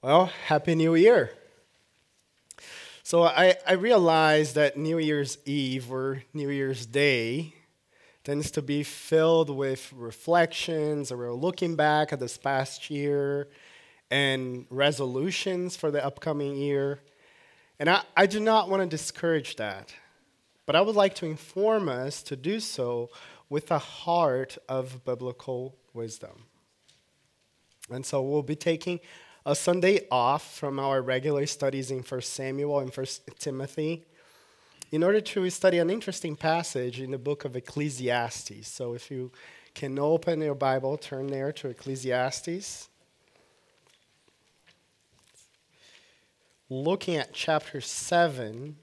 Well, Happy New Year. So I realized that New Year's Eve or New Year's Day tends to be filled with reflections, or we're looking back at this past year and resolutions for the upcoming year. And I do not want to discourage that, but I would like to inform us to do so with a heart of biblical wisdom. And so we'll be taking a Sunday off from our regular studies in First Samuel and First Timothy in order to study an interesting passage in the book of Ecclesiastes. So if you can open your Bible, turn there to Ecclesiastes. Looking at chapter 7.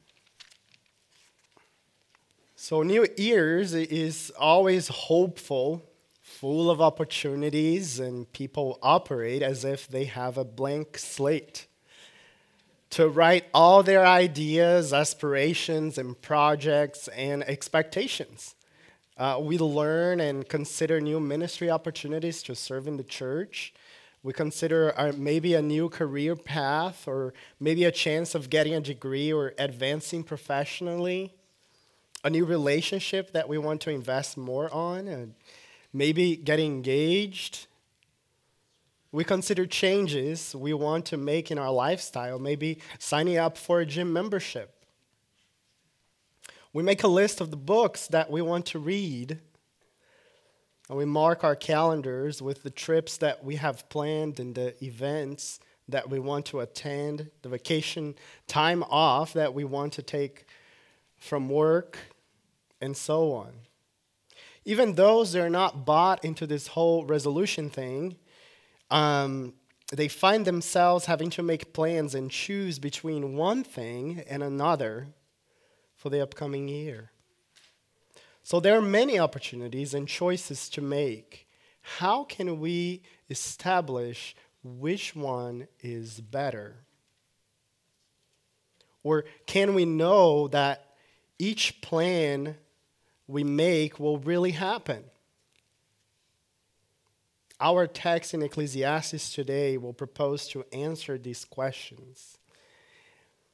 So New Year's is always hopeful, full of opportunities, and people operate as if they have a blank slate to write all their ideas, aspirations, and projects and expectations. We learn and consider new ministry opportunities to serve in the church. We consider maybe a new career path, or maybe a chance of getting a degree or advancing professionally, a new relationship that we want to invest more on, and maybe getting engaged. We consider changes we want to make in our lifestyle, maybe signing up for a gym membership. We make a list of the books that we want to read, and we mark our calendars with the trips that we have planned and the events that we want to attend, the vacation time off that we want to take from work, and so on. Even those that are not bought into this whole resolution thing, they find themselves having to make plans and choose between one thing and another for the upcoming year. So there are many opportunities and choices to make. How can we establish which one is better? Or can we know that each plan we make will really happen? Our text in Ecclesiastes today will propose to answer these questions.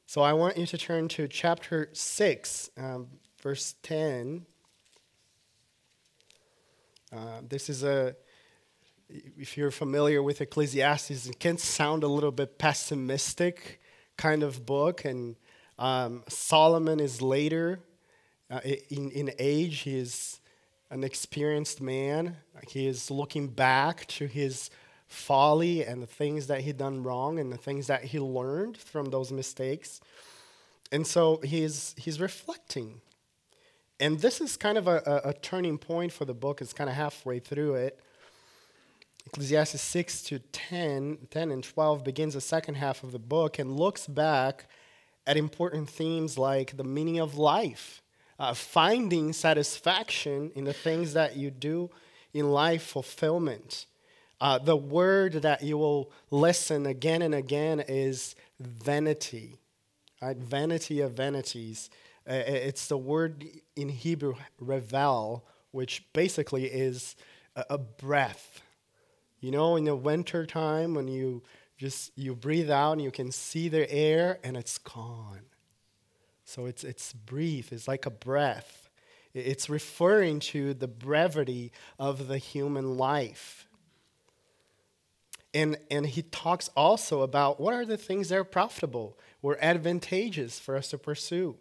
So I want you to turn to chapter 6, verse 10. This is if you're familiar with Ecclesiastes, it can sound a little bit pessimistic kind of book, and Solomon is later. In age, he is an experienced man. He is looking back to his folly and the things that he done wrong and the things that he learned from those mistakes. And so he's reflecting. And this is kind of a turning point for the book. It's kind of halfway through it. Ecclesiastes 6 to 10 and 12 begins the second half of the book and looks back at important themes like the meaning of life, finding satisfaction in the things that you do in life, fulfillment. The word that you will listen again and again is vanity, right? Vanity of vanities. It's the word in Hebrew, revel, which basically is a breath. You know, in the winter time when you breathe out and you can see the air and it's gone. So it's brief, it's like a breath. It's referring to the brevity of the human life. And he talks also about what are the things that are profitable or advantageous for us to pursue.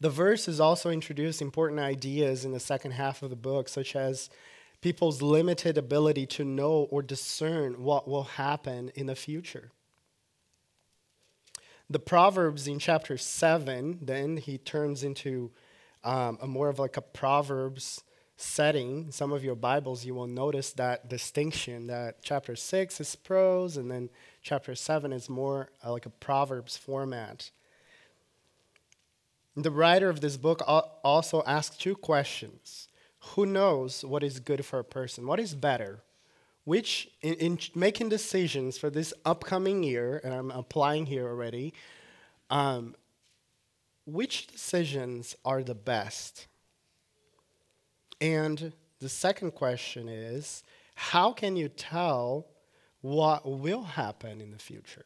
The verses also introduce important ideas in the second half of the book, such as people's limited ability to know or discern what will happen in the future. The Proverbs in chapter 7, then he turns into a more of like a Proverbs setting. In some of your Bibles, you will notice that distinction, that chapter 6 is prose, and then chapter 7 is more like a Proverbs format. The writer of this book also asks two questions. Who knows what is good for a person? What is better? Which, in making decisions for this upcoming year, and I'm applying here already, which decisions are the best? And the second question is, how can you tell what will happen in the future.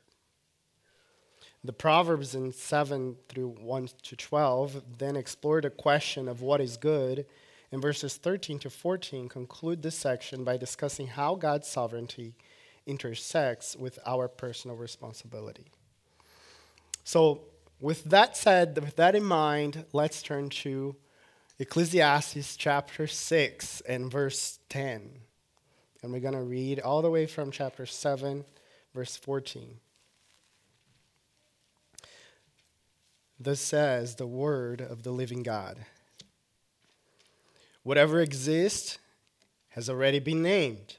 The Proverbs in 7 through 1 to 12 then explore the question of what is good, and verses 13 to 14 conclude this section by discussing how God's sovereignty intersects with our personal responsibility. So, with that said, with that in mind, let's turn to Ecclesiastes chapter 6 and verse 10. And we're going to read all the way from chapter 7, verse 14. Thus says the word of the living God. Whatever exists has already been named,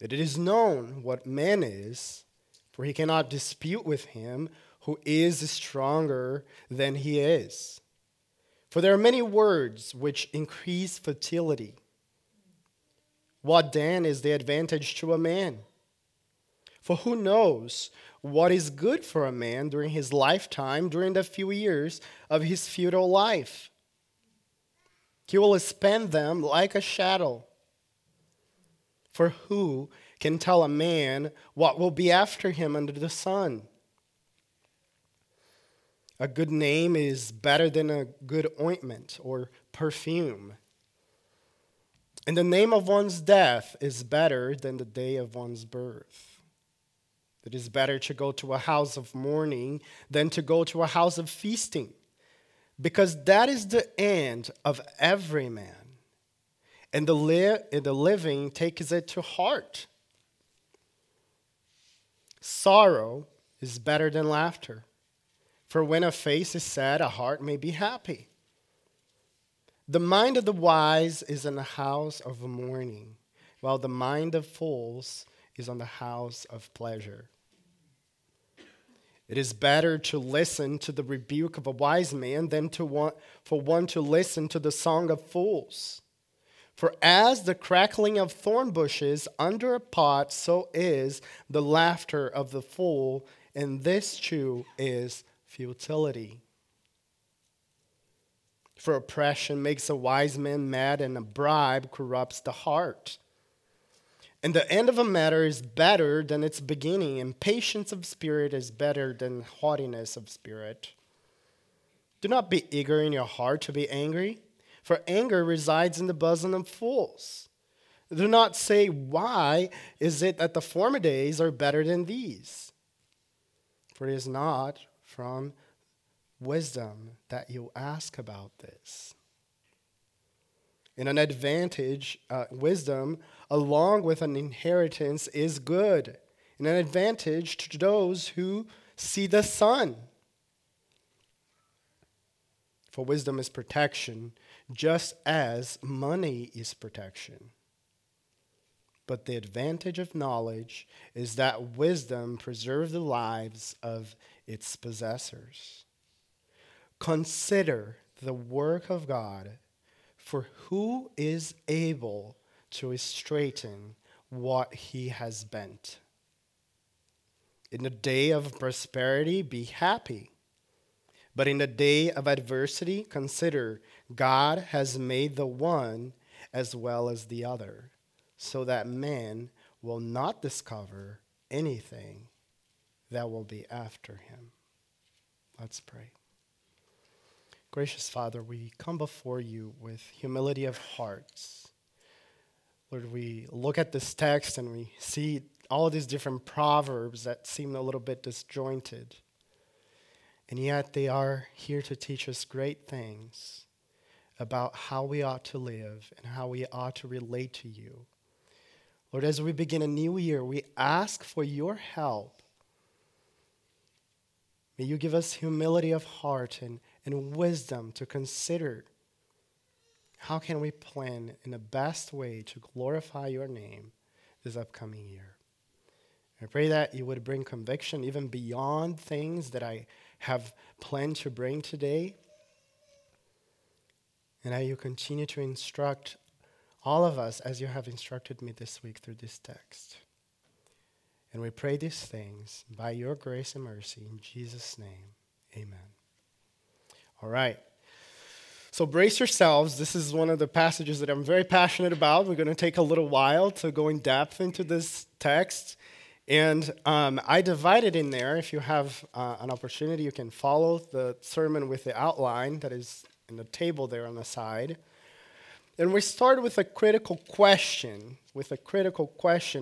that it is known what man is, for he cannot dispute with him who is stronger than he is. For there are many words which increase fertility. What then is the advantage to a man? For who knows what is good for a man during his lifetime, during the few years of his futile life? He will spend them like a shadow. For who can tell a man what will be after him under the sun? A good name is better than a good ointment or perfume. And the name of one's death is better than the day of one's birth. It is better to go to a house of mourning than to go to a house of feasting, because that is the end of every man, and the living takes it to heart. Sorrow is better than laughter, for when a face is sad, a heart may be happy. The mind of the wise is in the house of mourning, while the mind of fools is on the house of pleasure. It is better to listen to the rebuke of a wise man than for one to listen to the song of fools. For as the crackling of thorn bushes under a pot, so is the laughter of the fool, and this too is futility. For oppression makes a wise man mad, and a bribe corrupts the heart. And the end of a matter is better than its beginning, and patience of spirit is better than haughtiness of spirit. Do not be eager in your heart to be angry, for anger resides in the bosom of fools. Do not say, why is it that the former days are better than these? For it is not from wisdom that you ask about this. And an advantage, wisdom, along with an inheritance, is good, and an advantage to those who see the sun. For wisdom is protection, just as money is protection. But the advantage of knowledge is that wisdom preserves the lives of its possessors. Consider the work of God, for who is able to straighten what he has bent? In the day of prosperity, be happy. But in the day of adversity, consider God has made the one as well as the other, so that man will not discover anything that will be after him. Let's pray. Gracious Father, we come before you with humility of hearts. Lord, we look at this text and we see all these different proverbs that seem a little bit disjointed. And yet they are here to teach us great things about how we ought to live and how we ought to relate to you. Lord, as we begin a new year, we ask for your help. May you give us humility of heart and wisdom to consider how can we plan in the best way to glorify your name this upcoming year. I pray that you would bring conviction even beyond things that I have planned to bring today, and that you continue to instruct all of us as you have instructed me this week through this text. And we pray these things by your grace and mercy. In Jesus' name, amen. All right, so brace yourselves. This is one of the passages that I'm very passionate about. We're going to take a little while to go in depth into this text. And I divided in there, if you have an opportunity, you can follow the sermon with the outline that is in the table there on the side. And we start with a critical question,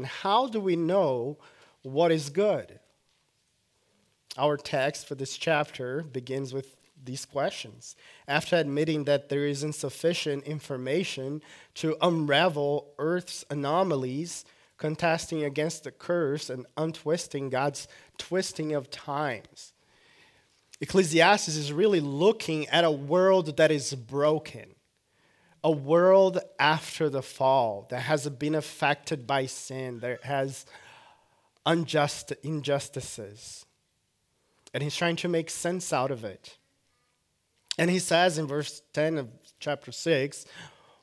how do we know what is good? Our text for this chapter begins with these questions. After admitting that there isn't sufficient information to unravel Earth's anomalies, contesting against the curse and untwisting God's twisting of times. Ecclesiastes is really looking at a world that is broken, a world after the fall that has been affected by sin, that has unjust injustices. And he's trying to make sense out of it. And he says in verse 10 of chapter 6,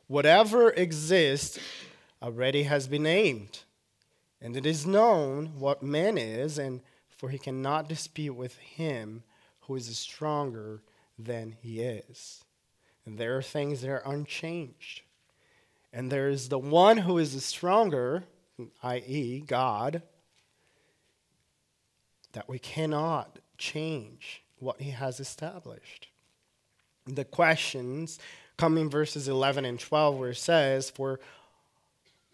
whatever exists already has been named. And it is known what man is, and for he cannot dispute with him who is stronger than he is. And there are things that are unchanged. And there is the one who is stronger, i.e. God, that we cannot change what he has established. The questions come in verses 11 and 12 where it says, for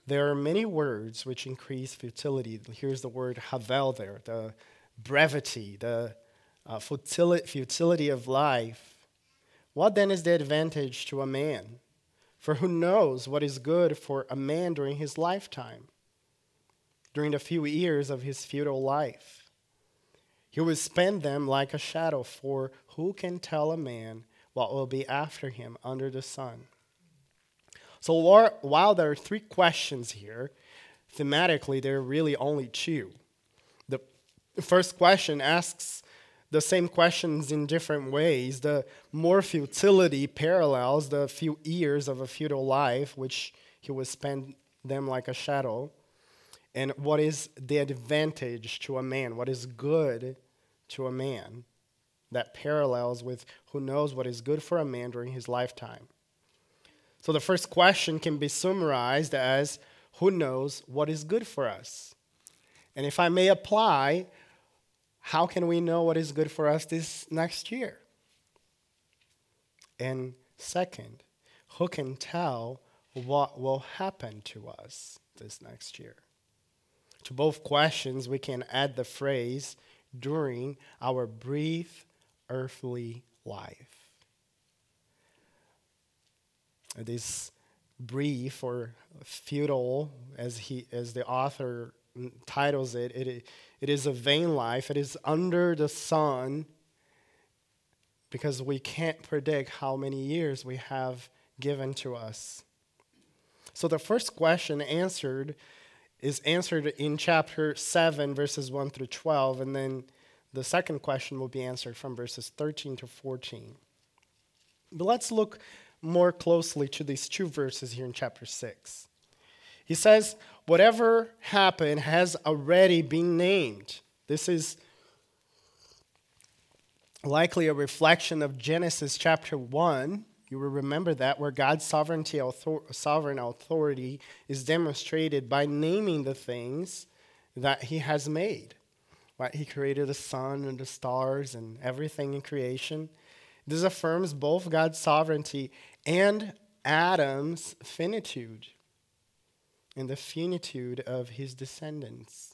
there are many words which increase futility. Here's the word havel there, the brevity, the futility of life. What then is the advantage to a man? For who knows what is good for a man during his lifetime, during the few years of his futile life? He will spend them like a shadow, for who can tell a man what will be after him under the sun? So while there are three questions here, thematically there are really only two. The first question asks the same questions in different ways. The more futility parallels the few years of a futile life, which he will spend them like a shadow. And what is the advantage to a man? What is good to a man? That parallels with who knows what is good for a man during his lifetime. So the first question can be summarized as, who knows what is good for us? And if I may apply, how can we know what is good for us this next year? And second, who can tell what will happen to us this next year? To both questions, we can add the phrase, during our brief earthly life. This brief or futile, as the author titles it, it is a vain life. It is under the sun because we can't predict how many years we have given to us. So the first question is answered in chapter 7, verses 1 through 12, and then the second question will be answered from verses 13 to 14. But let's look more closely to these two verses here in chapter 6. He says, whatever happened has already been named. This is likely a reflection of Genesis chapter 1. You will remember that, where God's sovereign authority is demonstrated by naming the things that he has made. Right? He created the sun and the stars and everything in creation. This affirms both God's sovereignty and Adam's finitude and the finitude of his descendants.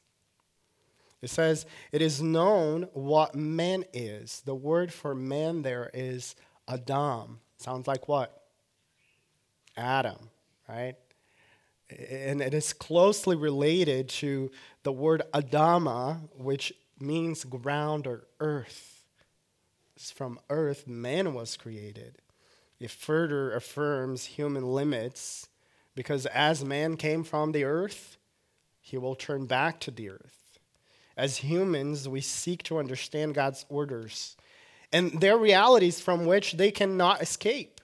It says, it is known what man is. The word for man there is Adam. Sounds like what? Adam, right? And it is closely related to the word Adama, which means ground or earth. From earth, man was created. It further affirms human limits, because as man came from the earth, he will turn back to the earth. As humans, we seek to understand God's orders and their realities from which they cannot escape.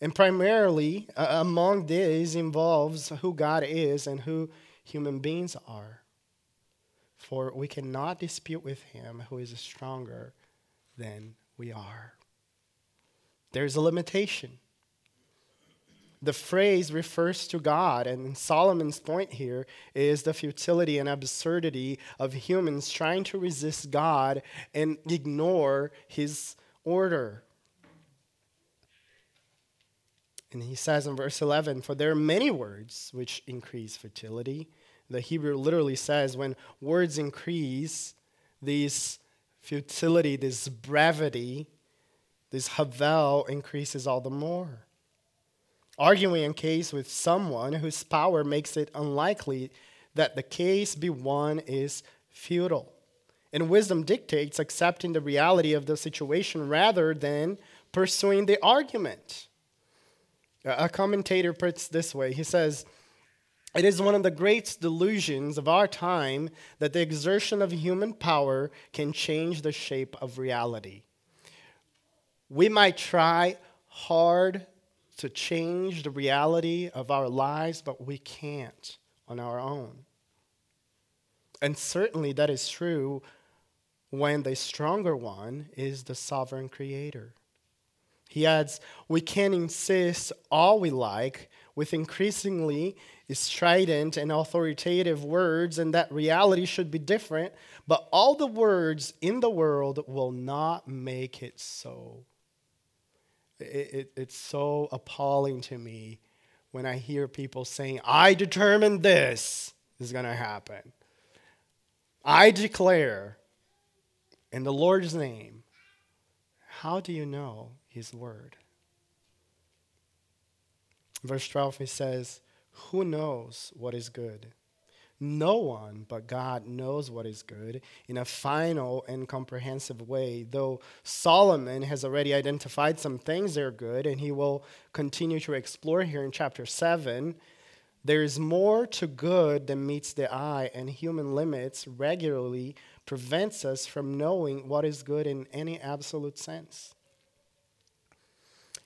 And primarily, among these involves who God is and who human beings are. For we cannot dispute with him who is stronger than we are. There's a limitation. The phrase refers to God, and Solomon's point here is the futility and absurdity of humans trying to resist God and ignore his order. And he says in verse 11, "For there are many words which increase fertility." The Hebrew literally says when words increase, this futility, this brevity, this havel increases all the more. Arguing a case with someone whose power makes it unlikely that the case be won is futile. And wisdom dictates accepting the reality of the situation rather than pursuing the argument. A commentator puts it this way. He says, "It is one of the great delusions of our time that the exertion of human power can change the shape of reality. We might try hard to change the reality of our lives, but we can't on our own." And certainly that is true when the stronger one is the sovereign creator. He adds, "We can insist all we like with increasingly strident and authoritative words, and that reality should be different, but all the words in the world will not make it so." It's so appalling to me when I hear people saying, "I determined this is going to happen. I declare in the Lord's name." How do you know his word? Verse 12, he says, "Who knows what is good? No one but God knows what is good in a final and comprehensive way." Though Solomon has already identified some things that are good, and he will continue to explore here in chapter 7, there is more to good than meets the eye, and human limits regularly prevents us from knowing what is good in any absolute sense.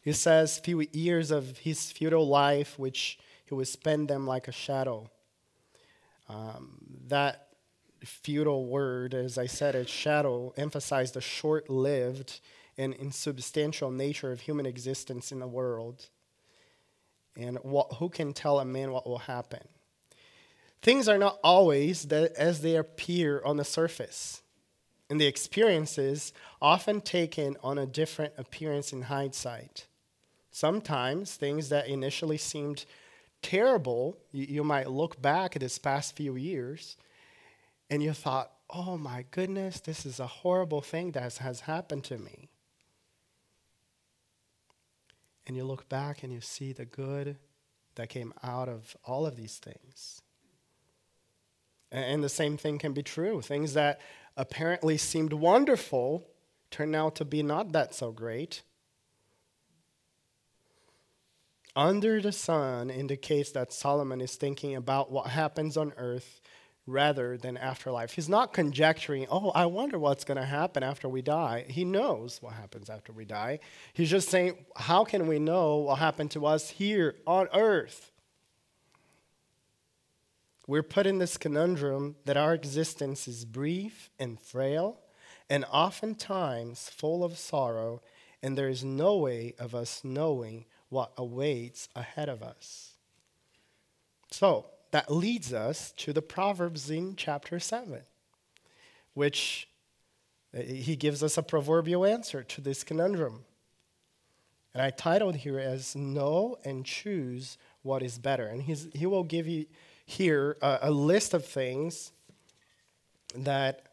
He says, "Few years of his futile life, which he will spend them like a shadow." That futile word, as I said, as shadow, emphasized the short-lived and insubstantial nature of human existence in the world. And who can tell a man what will happen? Things are not always as they appear on the surface, and the experiences often taken on a different appearance in hindsight. Sometimes things that initially seemed terrible, you might look back at this past few years and you thought, "Oh my goodness, this is a horrible thing that has happened to me." And you look back and you see the good that came out of all of these things. And the same thing can be true. Things that apparently seemed wonderful turn out to be not that so great. Under the sun indicates that Solomon is thinking about what happens on earth rather than afterlife. He's not conjecturing, "Oh, I wonder what's going to happen after we die." He knows what happens after we die. He's just saying, how can we know what happened to us here on earth? We're put in this conundrum that our existence is brief and frail and oftentimes full of sorrow, and there is no way of us knowing what awaits ahead of us. So that leads us to the Proverbs in chapter 7, which he gives us a proverbial answer to this conundrum. And I titled here as "Know and Choose What is Better." And he will give you here a list of things that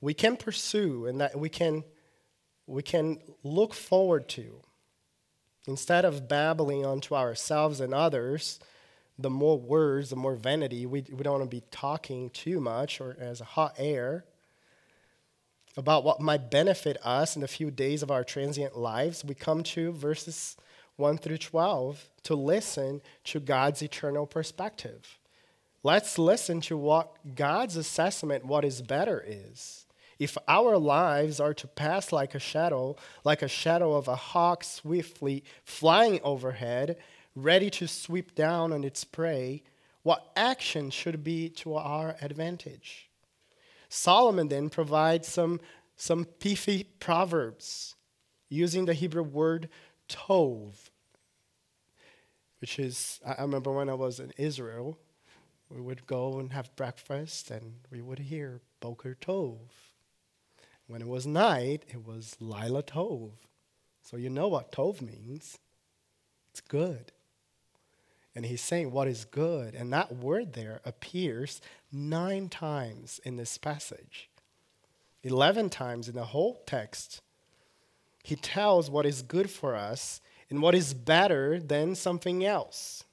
we can pursue and that we can look forward to. Instead of babbling onto ourselves and others, the more words, the more vanity. We don't want to be talking too much or as hot air about what might benefit us in the few days of our transient lives. We come to verses 1 through 12 to listen to God's eternal perspective. Let's listen to what God's assessment, what is better, is. If our lives are to pass like a shadow of a hawk swiftly flying overhead, ready to sweep down on its prey, what action should be to our advantage? Solomon then provides some pithy proverbs using the Hebrew word tov. which is, I remember when I was in Israel, we would go and have breakfast and we would hear Boker Tov. When it was night, it was Lila Tov. So you know what Tov means. It's good. And he's saying what is good. And that word there appears 9 times in this passage. 11 times in the whole text. He tells what is good for us and what is better than something else.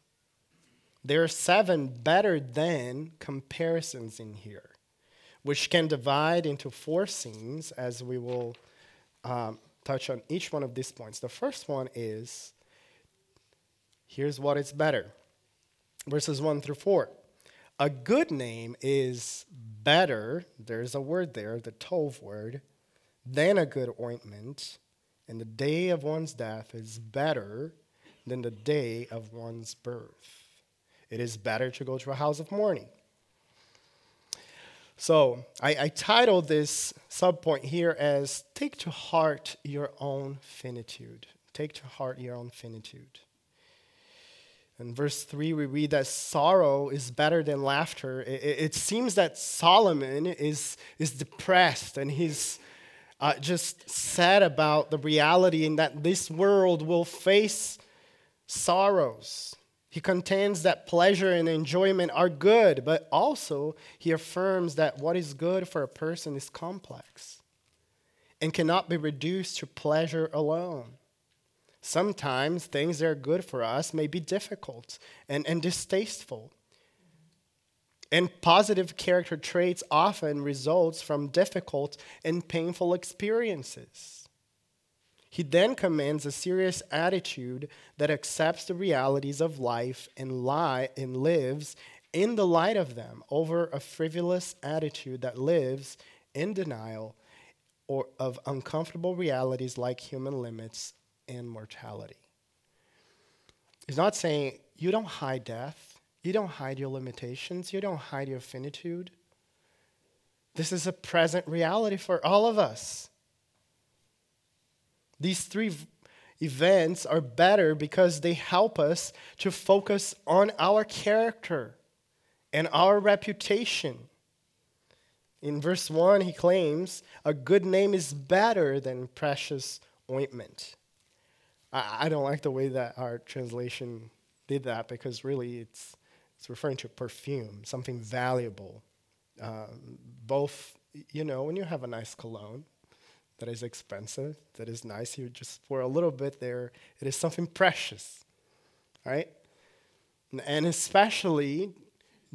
There are 7 better than comparisons in here, which can divide into 4 scenes, as we will touch on each one of these points. The first one is, here's what is better. Verses 1-4. A good name is better, there's a word there, the Tov word, than a good ointment, and the day of one's death is better than the day of one's birth. It is better to go to a house of mourning. So I titled this subpoint here as take to heart your own finitude. Take to heart your own finitude. In verse 3, we read that sorrow is better than laughter. It seems that Solomon is depressed and he's just sad about the reality and that this world will face sorrows. He contends that pleasure and enjoyment are good, but also he affirms that what is good for a person is complex and cannot be reduced to pleasure alone. Sometimes things that are good for us may be difficult and distasteful. And positive character traits often result from difficult and painful experiences. He then commands a serious attitude that accepts the realities of life and lives in the light of them over a frivolous attitude that lives in denial or of uncomfortable realities like human limits and mortality. He's not saying you don't hide death, you don't hide your limitations, you don't hide your finitude. This is a present reality for all of us. These 3 events are better because they help us to focus on our character and our reputation. In verse 1, he claims, a good name is better than precious ointment. I don't like the way that our translation did that because really it's referring to perfume, something valuable. Both, you know, when you have a nice cologne, that is expensive, that is nice. You just pour a little bit there. It is something precious, right? And especially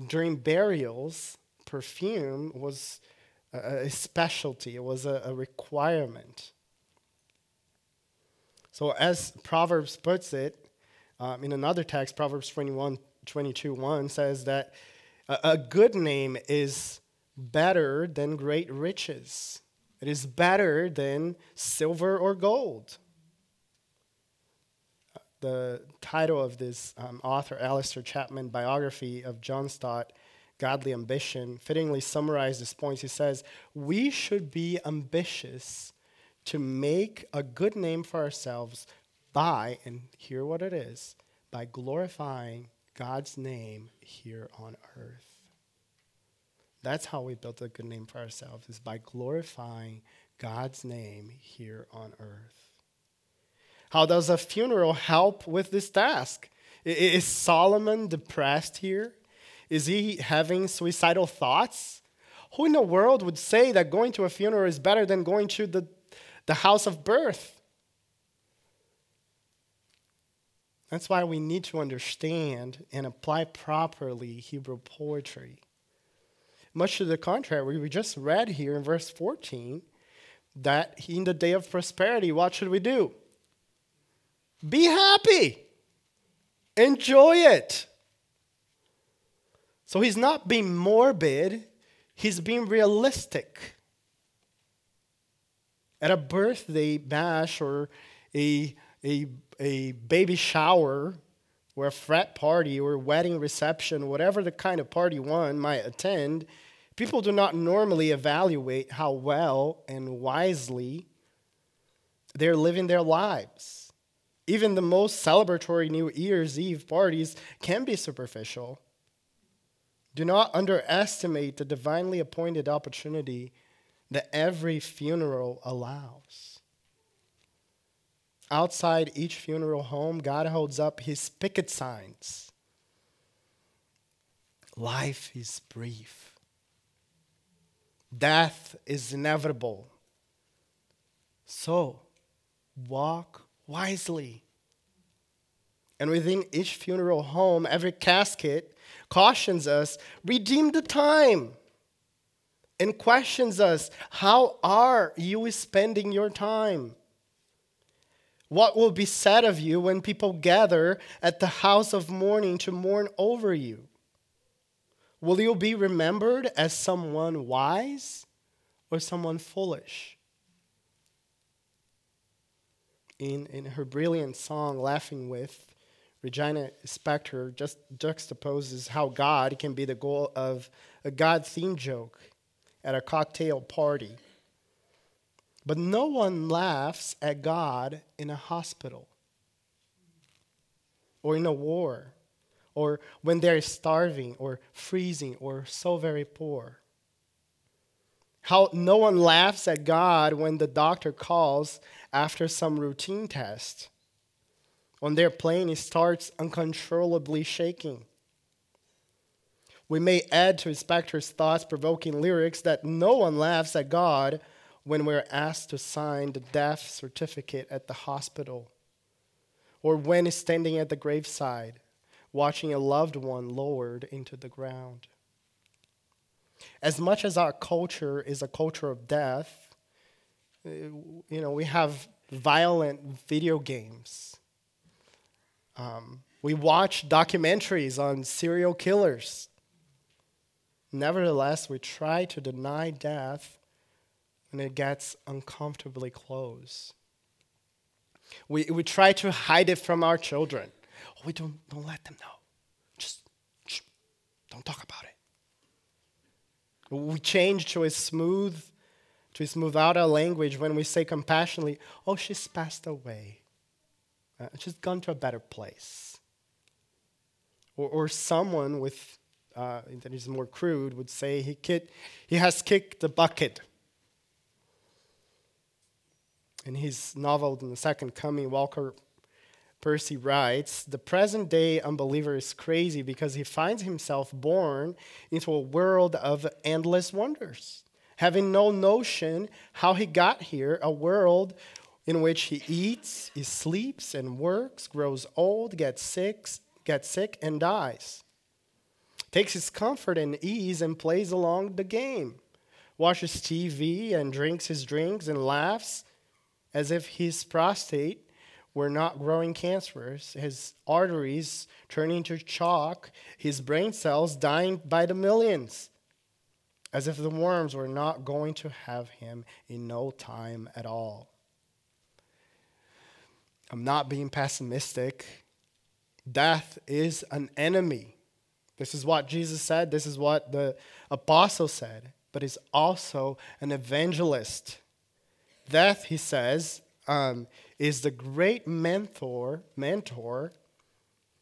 during burials, perfume was a specialty. It was a requirement. So as Proverbs puts it, in another text, Proverbs 22:1 says that a good name is better than great riches. It is better than silver or gold. The title of this author, Alistair Chapman, biography of John Stott, Godly Ambition, fittingly summarized this point. He says, we should be ambitious to make a good name for ourselves by, and hear what it is, by glorifying God's name here on earth. That's how we built a good name for ourselves, is by glorifying God's name here on earth. How does a funeral help with this task? Is Solomon depressed here? Is he having suicidal thoughts? Who in the world would say that going to a funeral is better than going to the house of birth? That's why we need to understand and apply properly Hebrew poetry. Much to the contrary, we just read here in verse 14 that in the day of prosperity, what should we do? Be happy. Enjoy it. So he's not being morbid. He's being realistic. At a birthday bash or a baby shower or a frat party or a wedding reception, whatever the kind of party one might attend, people do not normally evaluate how well and wisely they're living their lives. Even the most celebratory New Year's Eve parties can be superficial. Do not underestimate the divinely appointed opportunity that every funeral allows. Outside each funeral home, God holds up his picket signs. Life is brief. Death is inevitable. So, walk wisely. And within each funeral home, every casket cautions us, redeem the time, and questions us, how are you spending your time? What will be said of you when people gather at the house of mourning to mourn over you? Will you be remembered as someone wise or someone foolish? In her brilliant song, Laughing With, Regina Spektor just juxtaposes how God can be the goal of a God-themed joke at a cocktail party. But no one laughs at God in a hospital or in a war or when they're starving or freezing or so very poor. How no one laughs at God when the doctor calls after some routine test. On their plane, it starts uncontrollably shaking. We may add to Spector's thoughts-provoking lyrics that no one laughs at God when we're asked to sign the death certificate at the hospital, or when standing at the graveside, watching a loved one lowered into the ground. As much as our culture is a culture of death, we have violent video games. We watch documentaries on serial killers. Nevertheless, we try to deny death when it gets uncomfortably close. We try to hide it from our children. We don't let them know. Just don't talk about it. We change to smooth out our language when we say compassionately, oh, she's passed away. She's gone to a better place. Or someone with, that is more crude, would say he has kicked the bucket. In his novel, The Second Coming, Walker Percy writes, the present-day unbeliever is crazy because he finds himself born into a world of endless wonders, having no notion how he got here, a world in which he eats, he sleeps and works, grows old, gets sick and dies, takes his comfort and ease and plays along the game, watches TV and drinks his drinks and laughs as if his prostate were not growing cancerous, his arteries turning to chalk, his brain cells dying by the millions, as if the worms were not going to have him in no time at all. I'm not being pessimistic. Death is an enemy. This is what Jesus said. This is what the apostle said. But he's also an evangelist. Death, he says, is the great mentor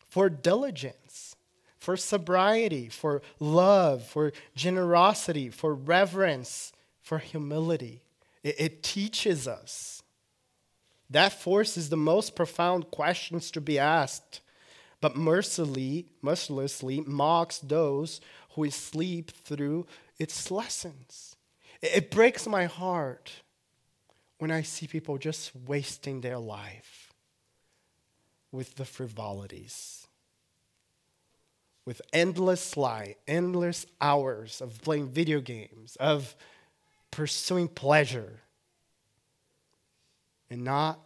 for diligence, for sobriety, for love, for generosity, for reverence, for humility. It teaches us. That forces the most profound questions to be asked, but mercilessly mocks those who sleep through its lessons. It breaks my heart when I see people just wasting their life with the frivolities, with endless hours of playing video games, of pursuing pleasure, and not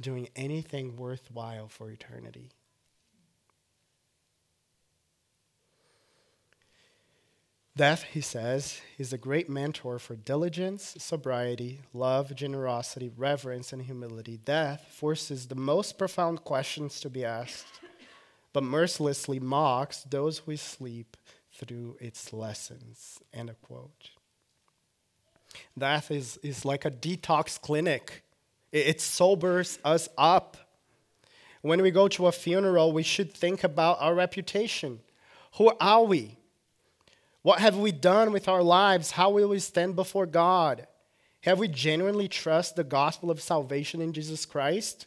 doing anything worthwhile for eternity. Death, he says, is a great mentor for diligence, sobriety, love, generosity, reverence, and humility. Death forces the most profound questions to be asked, but mercilessly mocks those who sleep through its lessons. End of quote. Death is like a detox clinic. It sobers us up. When we go to a funeral, we should think about our reputation. Who are we? What have we done with our lives? How will we stand before God? Have we genuinely trusted the gospel of salvation in Jesus Christ?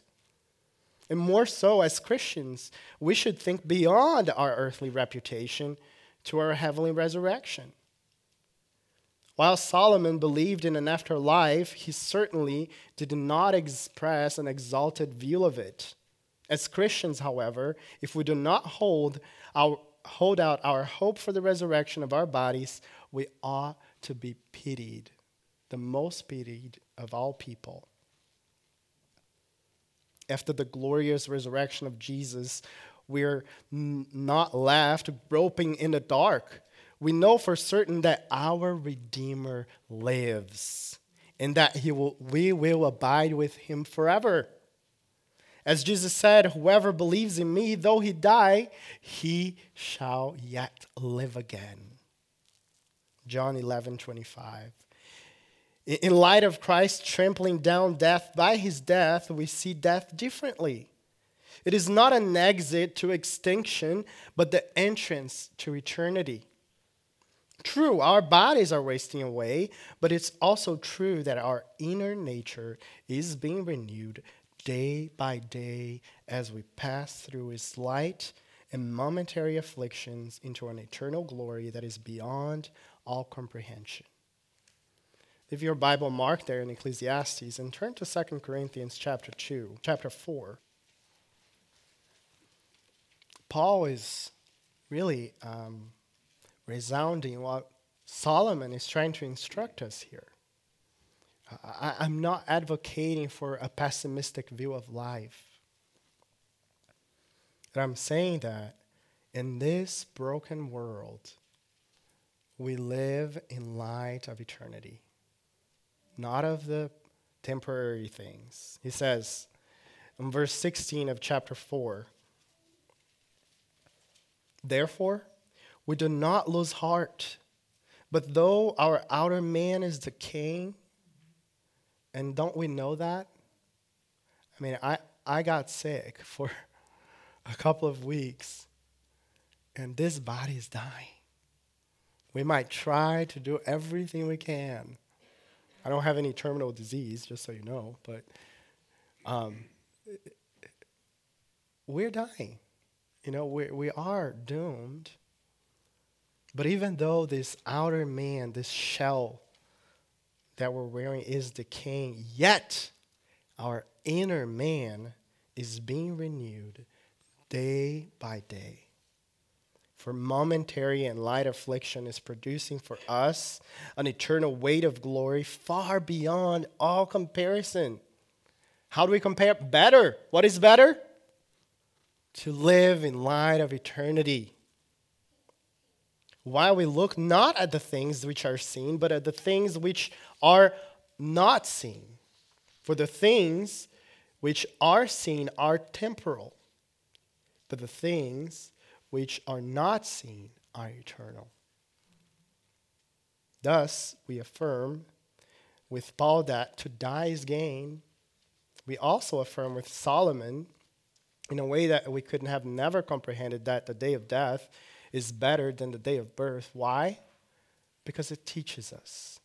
And more so, as Christians, we should think beyond our earthly reputation to our heavenly resurrection. While Solomon believed in an afterlife, he certainly did not express an exalted view of it. As Christians, however, if we do not hold out our hope for the resurrection of our bodies, we ought to be pitied, the most pitied of all people. After the glorious resurrection of Jesus, we're not left groping in the dark. We know for certain that our Redeemer lives and that we will abide with him forever. As Jesus said, whoever believes in me, though he die, he shall yet live again. John 11:25. In light of Christ trampling down death by his death, we see death differently. It is not an exit to extinction, but the entrance to eternity. True, our bodies are wasting away, but it's also true that our inner nature is being renewed day by day as we pass through its light and momentary afflictions into an eternal glory that is beyond all comprehension. Leave your Bible marked there in Ecclesiastes and turn to 2 Corinthians chapter 4. Paul is really resounding what Solomon is trying to instruct us here. I'm not advocating for a pessimistic view of life. And I'm saying that in this broken world, we live in light of eternity, not of the temporary things. He says in verse 16 of chapter 4, therefore, we do not lose heart, but though our outer man is decaying, and don't we know that? I mean, I got sick for a couple of weeks, and this body is dying. We might try to do everything we can. I don't have any terminal disease, just so you know, but we're dying. You know, we are doomed. But even though this outer man, this shell that we're wearing is decaying, yet our inner man is being renewed day by day. For momentary and light affliction is producing for us an eternal weight of glory far beyond all comparison. How do we compare? Better. What is better? To live in light of eternity. While we look not at the things which are seen, but at the things which are not seen. For the things which are seen are temporal, but the things which are not seen are eternal. Thus, we affirm with Paul that to die is gain. We also affirm with Solomon, in a way that we couldn't have never comprehended, that the day of death is better than the day of birth. Why? Because it teaches us.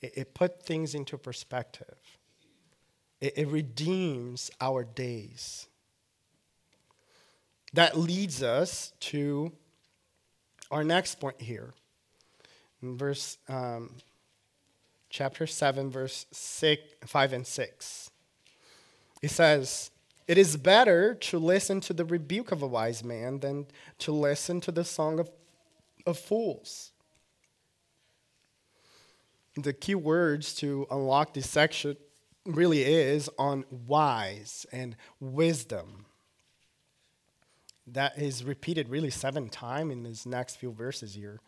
It puts things into perspective. It redeems our days. That leads us to our next point here. In verse chapter 7, verse 5 and 6. It says, it is better to listen to the rebuke of a wise man than to listen to the song of fools. The key words to unlock this section really is on wise and wisdom. That is repeated really 7 times in these next few verses here.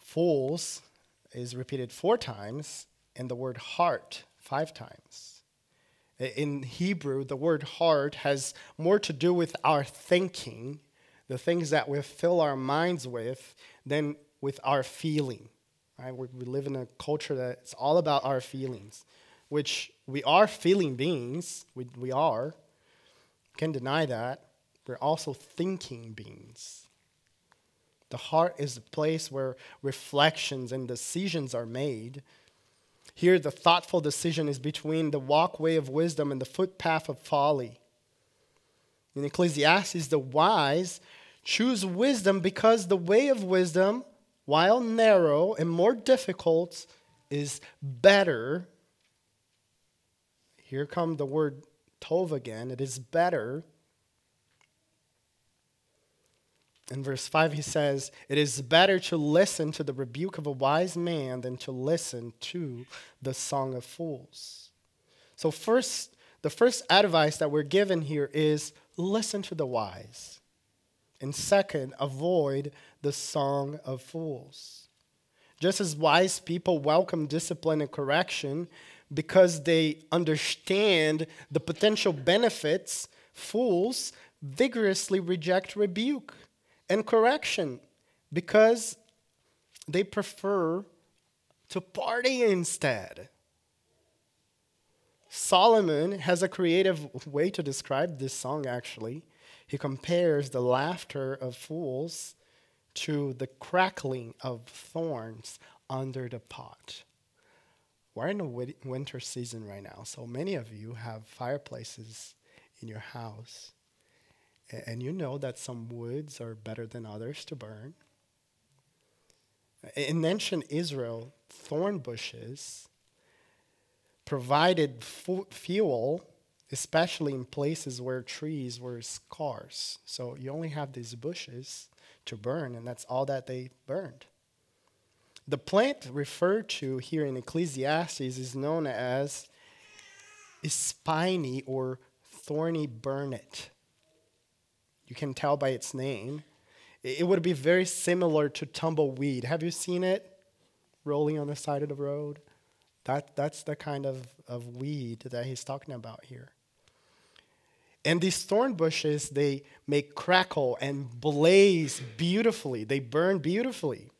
Fools is repeated 4 times, and the word heart 5 times. In Hebrew, the word heart has more to do with our thinking, the things that we fill our minds with, than with our feeling. Right? We live in a culture that's all about our feelings, which we are feeling beings, we are, Can't deny that. We're also thinking beings. The heart is the place where reflections and decisions are made. Here, the thoughtful decision is between the walkway of wisdom and the footpath of folly. In Ecclesiastes, the wise choose wisdom because the way of wisdom, while narrow and more difficult, is better. Here comes the word tov again. It is better. In verse 5, he says, "It is better to listen to the rebuke of a wise man than to listen to the song of fools." So first, the first advice that we're given here is listen to the wise. And second, avoid the song of fools. Just as wise people welcome discipline and correction because they understand the potential benefits, fools vigorously reject rebuke and correction because they prefer to party instead. Solomon has a creative way to describe this song, actually. He compares the laughter of fools to the crackling of thorns under the pot. We're in the winter season right now, so many of you have fireplaces in your house. And you know that some woods are better than others to burn. In ancient Israel, thorn bushes provided fuel, especially in places where trees were scarce. So you only have these bushes to burn, and that's all that they burned. The plant referred to here in Ecclesiastes is known as spiny or thorny burnet. You can tell by its name. It would be very similar to tumbleweed. Have you seen it rolling on the side of the road? That's the kind of weed that he's talking about here. And these thorn bushes, they make crackle and blaze beautifully. They burn beautifully.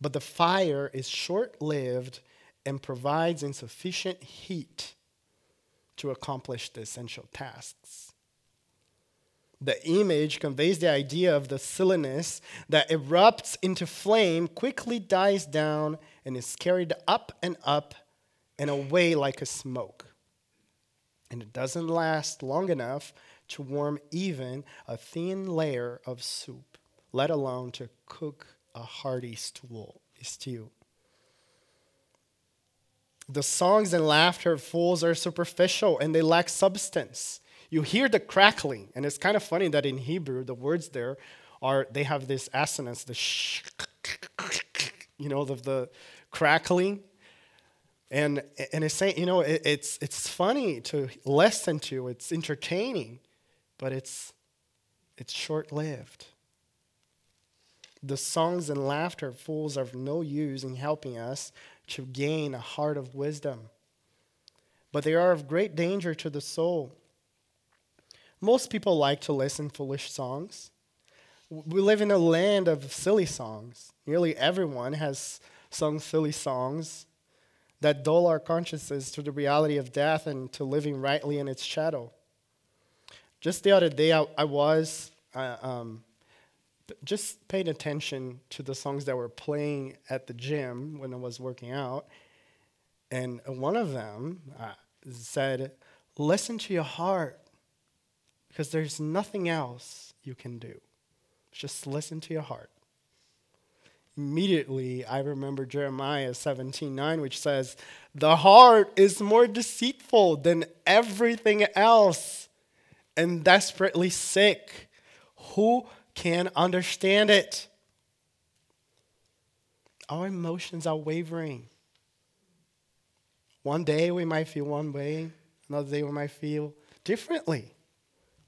But the fire is short-lived and provides insufficient heat to accomplish the essential tasks. The image conveys the idea of the silliness that erupts into flame, quickly dies down, and is carried up and up and away like a smoke. And it doesn't last long enough to warm even a thin layer of soup, let alone to cook a hearty stew. The songs and laughter of fools are superficial and they lack substance. You hear the crackling, and it's kind of funny that in Hebrew, the words there are, they have this assonance, the shh, you know, the crackling. And it's saying, you know, it's funny to listen to, it's entertaining, but it's short-lived. The songs and laughter of fools are of no use in helping us to gain a heart of wisdom, but they are of great danger to the soul. Most people like to listen to foolish songs. We live in a land of silly songs. Nearly everyone has sung silly songs that dull our consciences to the reality of death and to living rightly in its shadow. Just the other day, I was just paying attention to the songs that were playing at the gym when I was working out. And one of them said, "Listen to your heart, because there's nothing else you can do. Just listen to your heart." Immediately, I remember Jeremiah 17:9, which says, "The heart is more deceitful than everything else and desperately sick. Who can understand it?" Our emotions are wavering. One day we might feel one way, another day we might feel differently.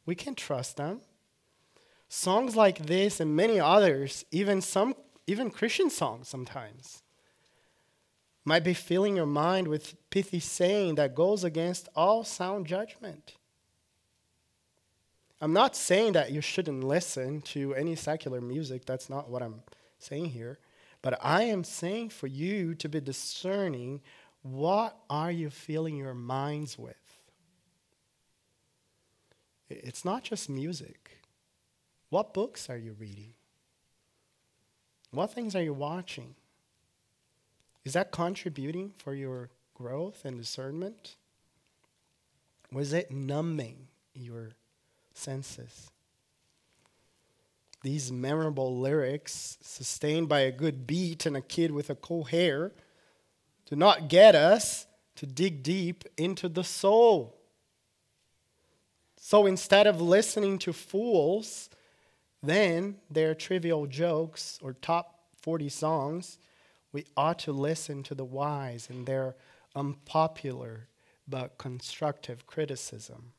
We can trust them. Songs like this and many others, even Christian songs sometimes, might be filling your mind with pithy saying that goes against all sound judgment. I'm not saying that you shouldn't listen to any secular music. That's not what I'm saying here. But I am saying for you to be discerning, what are you filling your minds with? It's not just music. What books are you reading? What things are you watching? Is that contributing for your growth and discernment? Was it numbing your senses? These memorable lyrics, sustained by a good beat and a kid with a cool hair, do not get us to dig deep into the soul. So instead of listening to fools, then their trivial jokes or top 40 songs, we ought to listen to the wise and their unpopular but constructive criticism.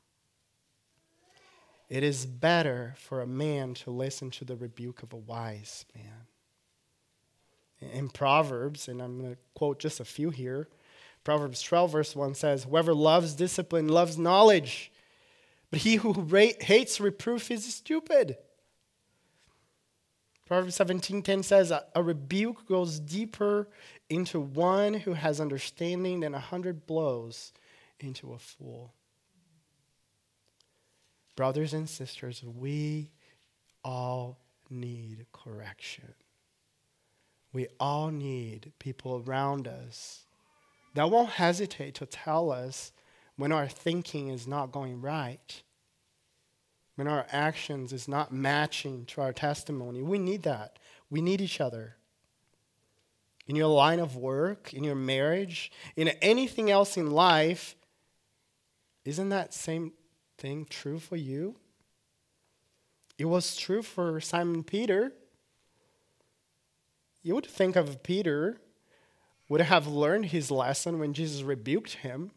It is better for a man to listen to the rebuke of a wise man. In Proverbs, and I'm going to quote just a few here, Proverbs 12 verse 1 says, "Whoever loves discipline loves knowledge, but he who hates reproof is stupid." Proverbs 17:10 says, "A rebuke goes deeper into one who has understanding than 100 blows into a fool." Brothers and sisters, we all need correction. We all need people around us that won't hesitate to tell us when our thinking is not going right, when our actions is not matching to our testimony. We need that. We need each other. In your line of work, in your marriage, in anything else in life, isn't that same thing true for you? It was true for Simon Peter. You would think of Peter would have learned his lesson when Jesus rebuked him.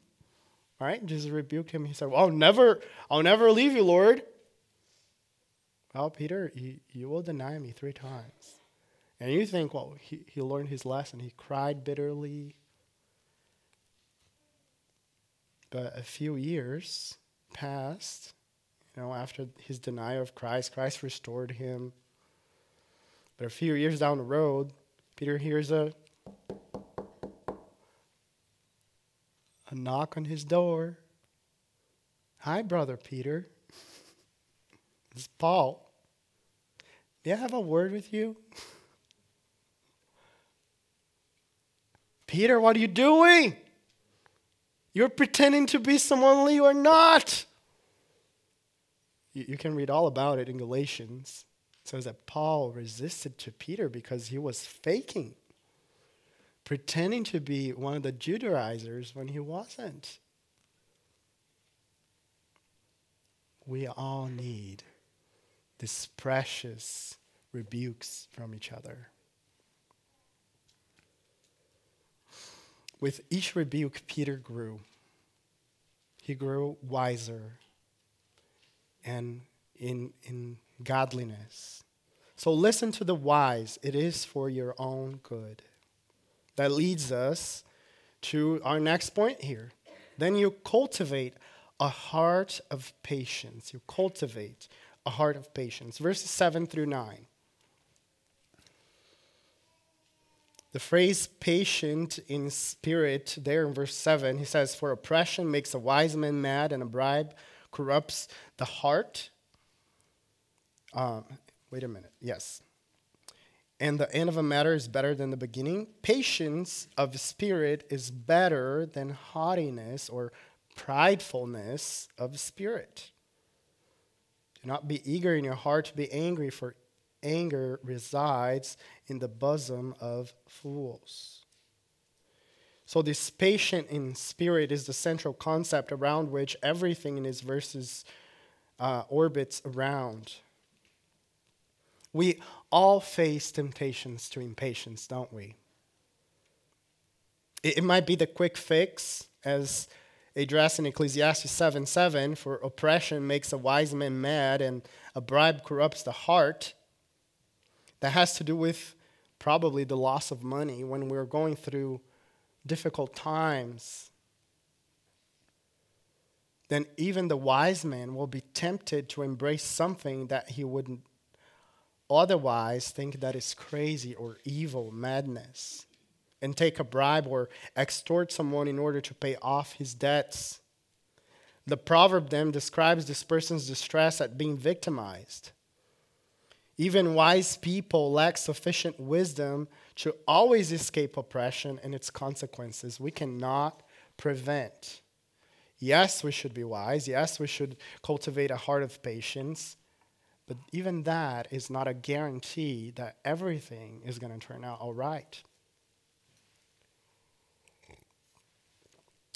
All right, Jesus rebuked him. He said, "Well, I'll never leave you, Lord." "Well, Peter, you will deny me 3 times." And you think, well, he learned his lesson. He cried bitterly. But a few years passed, after his denial of Christ. Christ restored him. But a few years down the road, Peter hears a knock on his door. "Hi, Brother Peter. It's Paul. May I have a word with you?" "Peter, what are you doing? You're pretending to be someone you are not." You can read all about it in Galatians. It says that Paul resisted to Peter because he was faking, pretending to be one of the Judaizers when he wasn't. We all need these precious rebukes from each other. With each rebuke, Peter grew. He grew wiser and in godliness. So listen to the wise. It is for your own good. That leads us to our next point here. Then you cultivate a heart of patience. You cultivate a heart of patience. Verses 7 through 9. The phrase "patient in spirit" there in verse 7, he says, "For oppression makes a wise man mad, and a bribe corrupts the heart." "And the end of a matter is better than the beginning. Patience of spirit is better than haughtiness or pridefulness of spirit. Do not be eager in your heart to be angry, for anger resides in the bosom of fools." So this patient in spirit is the central concept around which everything in these verses orbits around. We all face temptations to impatience, don't we? It might be the quick fix, as addressed in Ecclesiastes 7:7, "For oppression makes a wise man mad, and a bribe corrupts the heart." That has to do with probably the loss of money when we're going through difficult times. Then even the wise man will be tempted to embrace something that he wouldn't otherwise think that is crazy or evil, madness, and take a bribe or extort someone in order to pay off his debts. The proverb then describes this person's distress at being victimized. Even wise people lack sufficient wisdom to always escape oppression and its consequences. We cannot prevent. Yes, we should be wise. Yes, we should cultivate a heart of patience. But even that is not a guarantee that everything is going to turn out all right.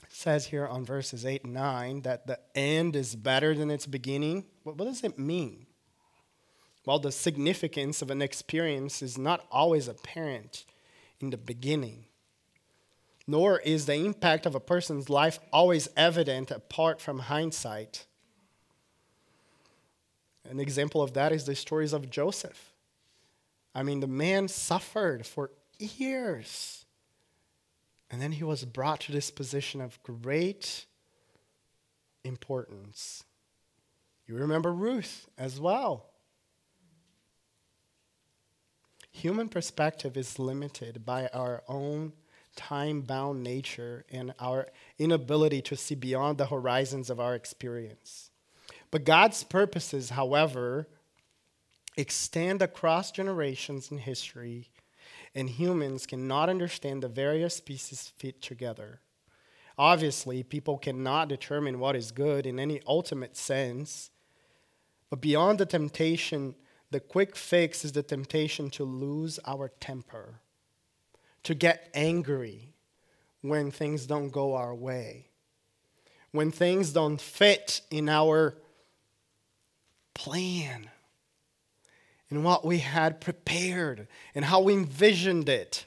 It says here on verses 8 and 9 that the end is better than its beginning. What does it mean? Well, the significance of an experience is not always apparent in the beginning, nor is the impact of a person's life always evident apart from hindsight. An example of that is the stories of Joseph. I mean, the man suffered for years. And then he was brought to this position of great importance. You remember Ruth as well. Human perspective is limited by our own time-bound nature and our inability to see beyond the horizons of our experience. But God's purposes, however, extend across generations in history, and humans cannot understand the various pieces fit together. Obviously, people cannot determine what is good in any ultimate sense. But beyond the temptation, the quick fix is the temptation to lose our temper, to get angry when things don't go our way, when things don't fit in our plan, and what we had prepared, and how we envisioned it.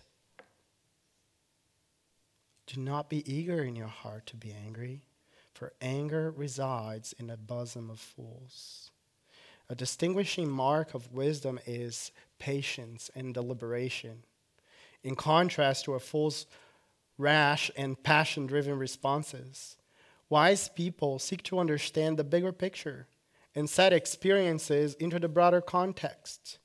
Do not be eager in your heart to be angry, for anger resides in the bosom of fools. A distinguishing mark of wisdom is patience and deliberation, in contrast to a fool's rash and passion-driven responses. Wise people seek to understand the bigger picture and set experiences into the broader context.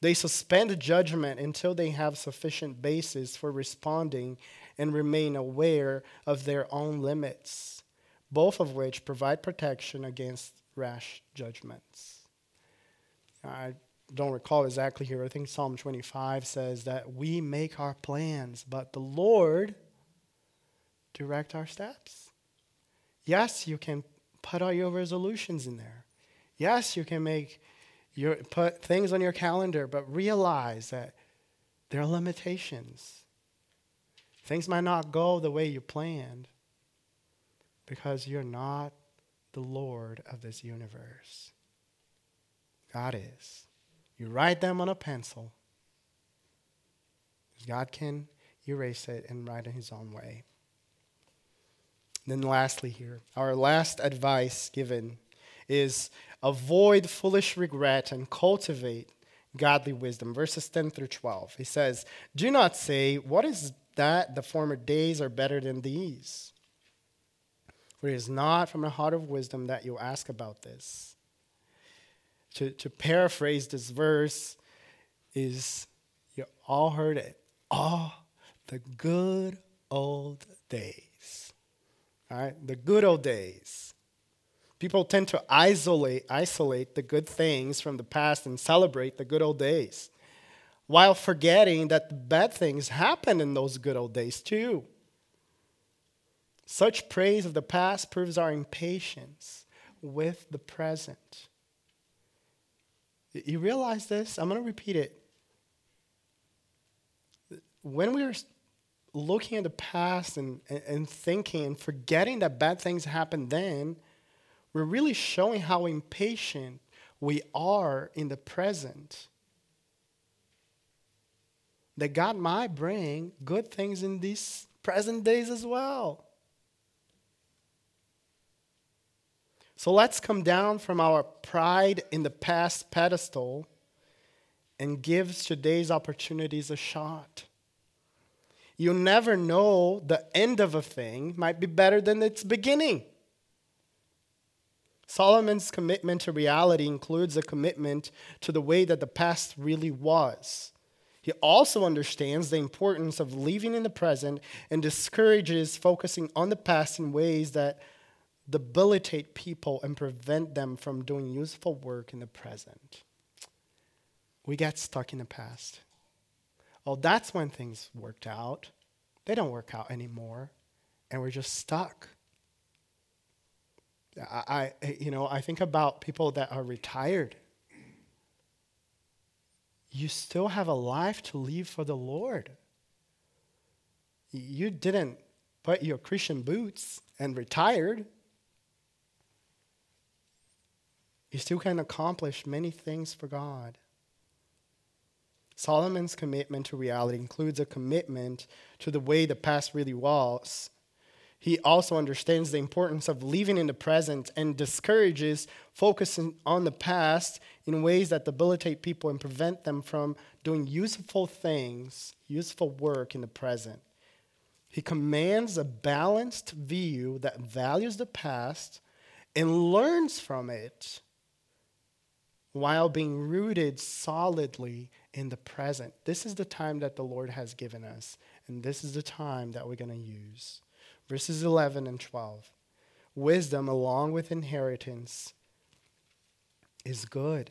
They suspend judgment until they have sufficient basis for responding and remain aware of their own limits, both of which provide protection against rash judgments. I don't recall exactly here. I think Psalm 25 says that we make our plans, but the Lord directs our steps. Yes, you can put all your resolutions in there. Yes, you can put things on your calendar, but realize that there are limitations. Things might not go the way you planned because you're not the Lord of this universe. God is. You write them on a pencil. God can erase it and write in his own way. Then lastly here, our last advice given is avoid foolish regret and cultivate godly wisdom. Verses 10 through 12. He says, do not say, what is that the former days are better than these? For it is not from the heart of wisdom that you ask about this. To paraphrase this verse is, you all heard it, the good old days. All right, the good old days. People tend to isolate the good things from the past and celebrate the good old days, while forgetting that the bad things happened in those good old days too. Such praise of the past proves our impatience with the present. You realize this? I'm going to repeat it. When we are looking at the past and thinking and forgetting that bad things happened then, we're really showing how impatient we are in the present. That God might bring good things in these present days as well. So let's come down from our pride in the past pedestal and give today's opportunities a shot. You never know, the end of a thing might be better than its beginning. Solomon's commitment to reality includes a commitment to the way that the past really was. He also understands the importance of living in the present and discourages focusing on the past in ways that debilitate people and prevent them from doing useful work in the present. We get stuck in the past. Oh, that's when things worked out. They don't work out anymore, and we're just stuck. I think about people that are retired. You still have a life to live for the Lord. You didn't put your Christian boots and retired. You still can accomplish many things for God. Solomon's commitment to reality includes a commitment to the way the past really was. He also understands the importance of living in the present and discourages focusing on the past in ways that debilitate people and prevent them from doing useful things, useful work in the present. He commands a balanced view that values the past and learns from it while being rooted solidly in the present. This is the time that the Lord has given us, and this is the time that we're going to use. Verses 11 and 12. Wisdom, along with inheritance, is good.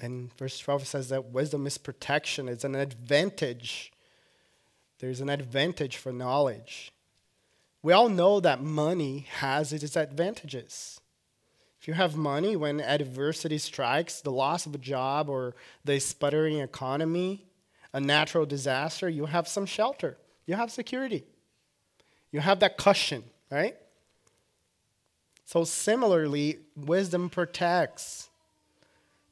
And verse 12 says that wisdom is protection. It's an advantage. There's an advantage for knowledge. We all know that money has its advantages. If you have money, when adversity strikes, the loss of a job or the sputtering economy, a natural disaster, you have some shelter. You have security. You have that cushion, right? So similarly, wisdom protects.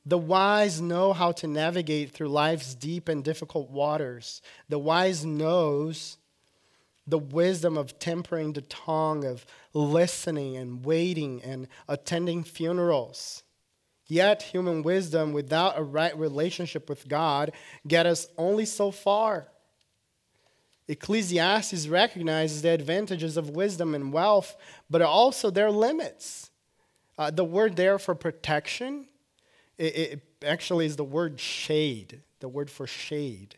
The wise know how to navigate through life's deep and difficult waters. The wise knows the wisdom of tempering the tongue, of listening and waiting and attending funerals. Yet human wisdom without a right relationship with God gets us only so far. Ecclesiastes recognizes the advantages of wisdom and wealth, but also their limits. The word there for protection, it actually is the word shade, the word for shade.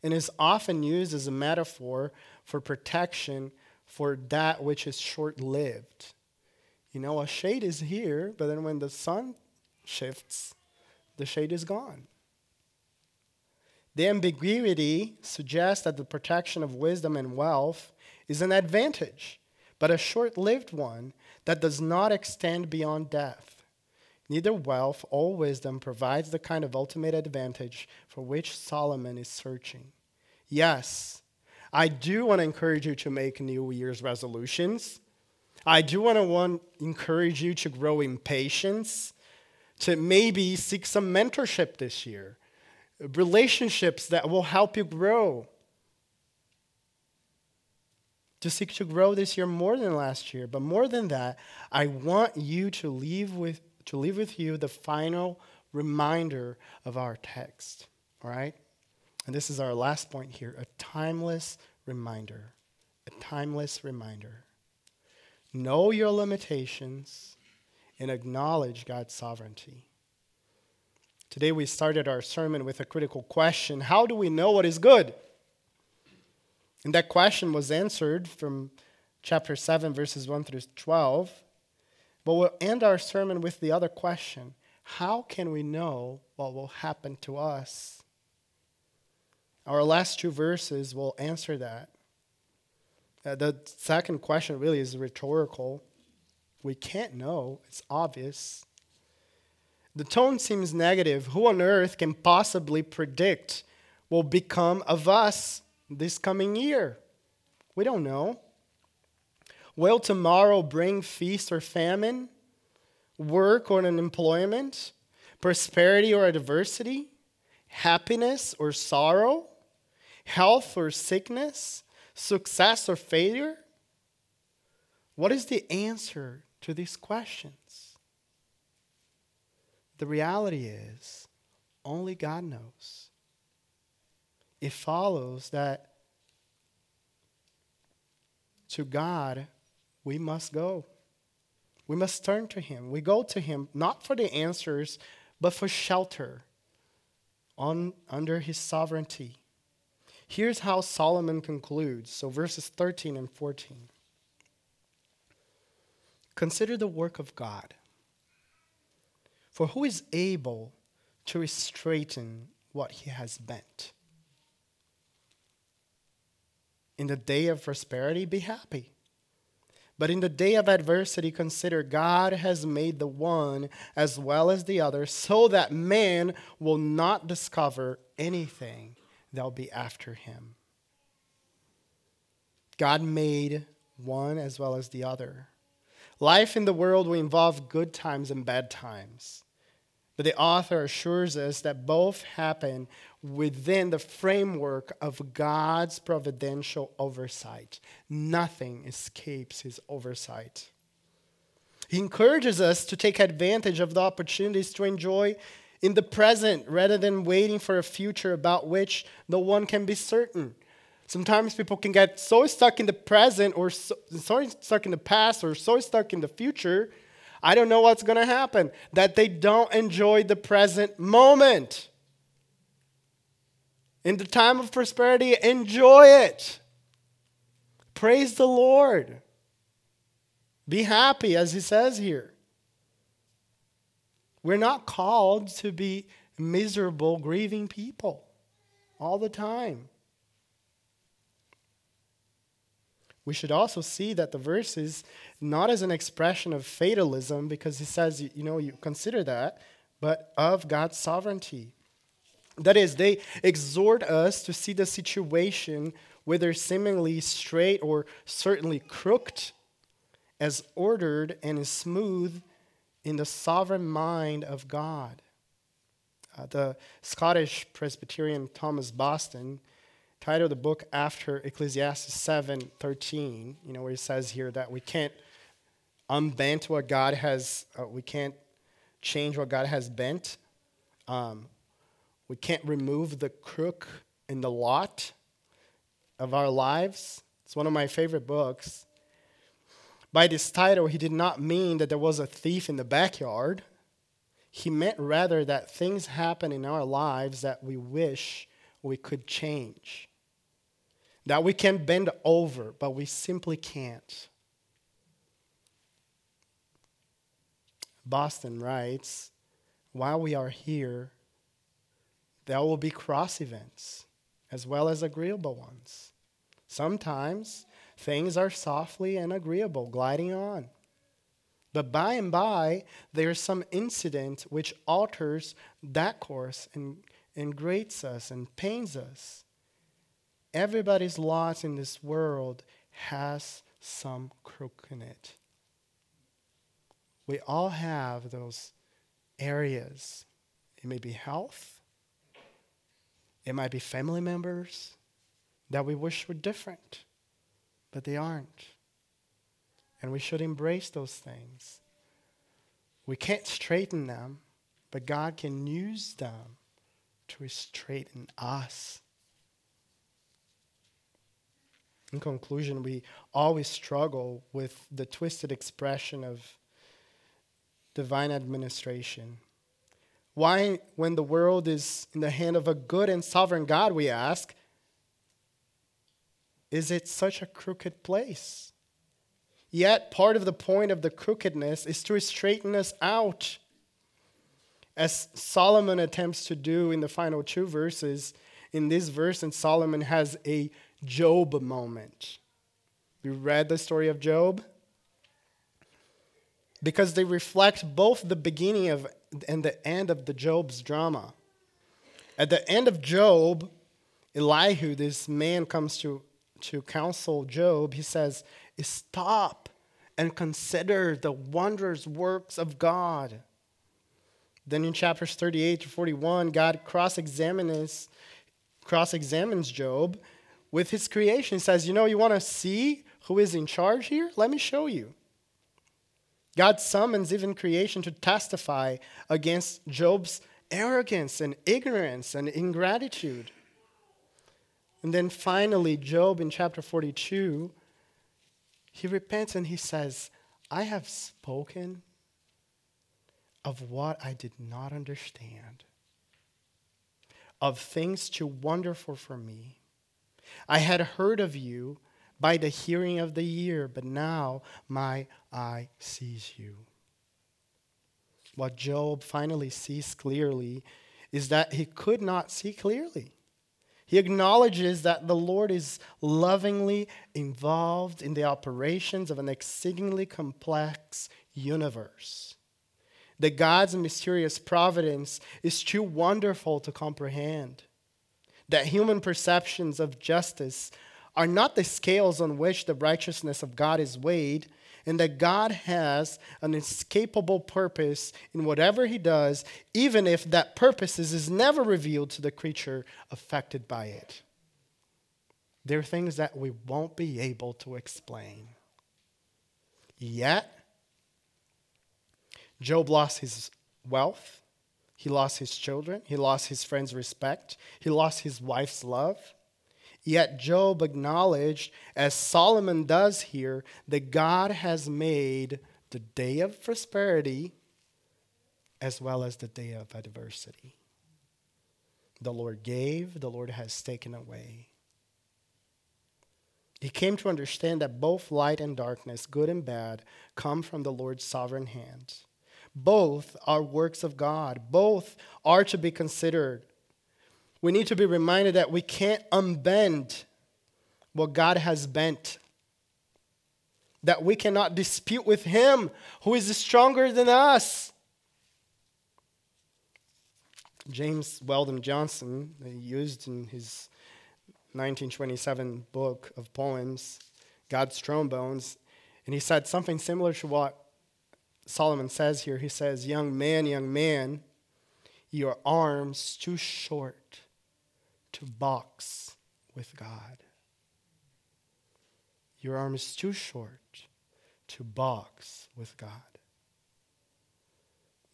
And is often used as a metaphor for protection for that which is short-lived. You know, a shade is here, but then when the sun shifts, the shade is gone. The ambiguity suggests that the protection of wisdom and wealth is an advantage, but a short-lived one that does not extend beyond death. Neither wealth or wisdom provides the kind of ultimate advantage for which Solomon is searching. Yes, I do want to encourage you to make New Year's resolutions. I do want to encourage you to grow in patience, to maybe seek some mentorship this year. Relationships that will help you grow. To seek to grow this year more than last year. But more than that, I want you to leave with you the final reminder of our text. All right? And this is our last point here. A timeless reminder. A timeless reminder. Know your limitations and acknowledge God's sovereignty. Today we started our sermon with a critical question. How do we know what is good? And that question was answered from chapter 7, verses 1 through 12. But we'll end our sermon with the other question. How can we know what will happen to us? Our last two verses will answer that. The second question really is rhetorical. We can't know. It's obvious. The tone seems negative. Who on earth can possibly predict what will become of us this coming year? We don't know. Will tomorrow bring feast or famine? Work or unemployment? Prosperity or adversity? Happiness or sorrow? Health or sickness? Success or failure? What is the answer to these questions? The reality is, only God knows. It follows that to God we must go. We must turn to Him. We go to Him not for the answers, but for shelter under His sovereignty. Here's how Solomon concludes. So verses 13 and 14. Consider the work of God. For who is able to straighten what he has bent? In the day of prosperity, be happy. But in the day of adversity, consider God has made the one as well as the other, so that man will not discover anything that'll be after him. God made one as well as the other. Life in the world will involve good times and bad times. But the author assures us that both happen within the framework of God's providential oversight. Nothing escapes his oversight. He encourages us to take advantage of the opportunities to enjoy in the present rather than waiting for a future about which no one can be certain. Sometimes people can get so stuck in the present or so stuck in the past or so stuck in the future, I don't know what's going to happen, that they don't enjoy the present moment. In the time of prosperity, enjoy it. Praise the Lord. Be happy, as he says here. We're not called to be miserable, grieving people all the time. We should also see that the verse is not as an expression of fatalism, because he says, you consider that, but of God's sovereignty. That is, they exhort us to see the situation, whether seemingly straight or certainly crooked, as ordered and smooth in the sovereign mind of God. The Scottish Presbyterian Thomas Boston titled the book after Ecclesiastes 7:13, where it says here that we can't unbend what God has, we can't change what God has bent. We can't remove the crook in the lot of our lives. It's one of my favorite books. By this title, he did not mean that there was a thief in the backyard. He meant rather that things happen in our lives that we wish we could change, that we can bend over, but we simply can't. Boston writes, while we are here, there will be cross events as well as agreeable ones. Sometimes things are softly and agreeable, gliding on. But by and by, there is some incident which alters that course and grates us and pains us. Everybody's lot in this world has some crook in it. We all have those areas. It may be health. It might be family members that we wish were different, but they aren't. And we should embrace those things. We can't straighten them, but God can use them to straighten us. In conclusion, we always struggle with the twisted expression of divine administration. Why, when the world is in the hand of a good and sovereign God, we ask, is it such a crooked place? Yet, part of the point of the crookedness is to straighten us out. As Solomon attempts to do in the final two verses, in this verse, and Solomon has a Job moment. We read the story of Job because they reflect both the beginning of and the end of the Job's drama. At the end of Job, Elihu, this man, comes to counsel Job. He says, "Stop and consider the wondrous works of God." Then in chapters 38 to 41, God cross-examines Job with his creation. He says, you want to see who is in charge here? Let me show you. God summons even creation to testify against Job's arrogance and ignorance and ingratitude. And then finally, Job in chapter 42, he repents and he says, I have spoken of what I did not understand, of things too wonderful for me. I had heard of you, by the hearing of the ear, but now my eye sees you. What Job finally sees clearly is that he could not see clearly. He acknowledges that the Lord is lovingly involved in the operations of an exceedingly complex universe. That God's mysterious providence is too wonderful to comprehend. That human perceptions of justice are not the scales on which the righteousness of God is weighed, and that God has an inescapable purpose in whatever he does, even if that purpose is never revealed to the creature affected by it. There are things that we won't be able to explain. Yet, Job lost his wealth, he lost his children, he lost his friends' respect, he lost his wife's love. Yet Job acknowledged, as Solomon does here, that God has made the day of prosperity as well as the day of adversity. The Lord gave, the Lord has taken away. He came to understand that both light and darkness, good and bad, come from the Lord's sovereign hand. Both are works of God. Both are to be considered. We need to be reminded that we can't unbend what God has bent. That we cannot dispute with him who is stronger than us. James Weldon Johnson, used in his 1927 book of poems, God's Trombones, and he said something similar to what Solomon says here. He says, young man, your arm's too short to box with God. Your arm is too short to box with God.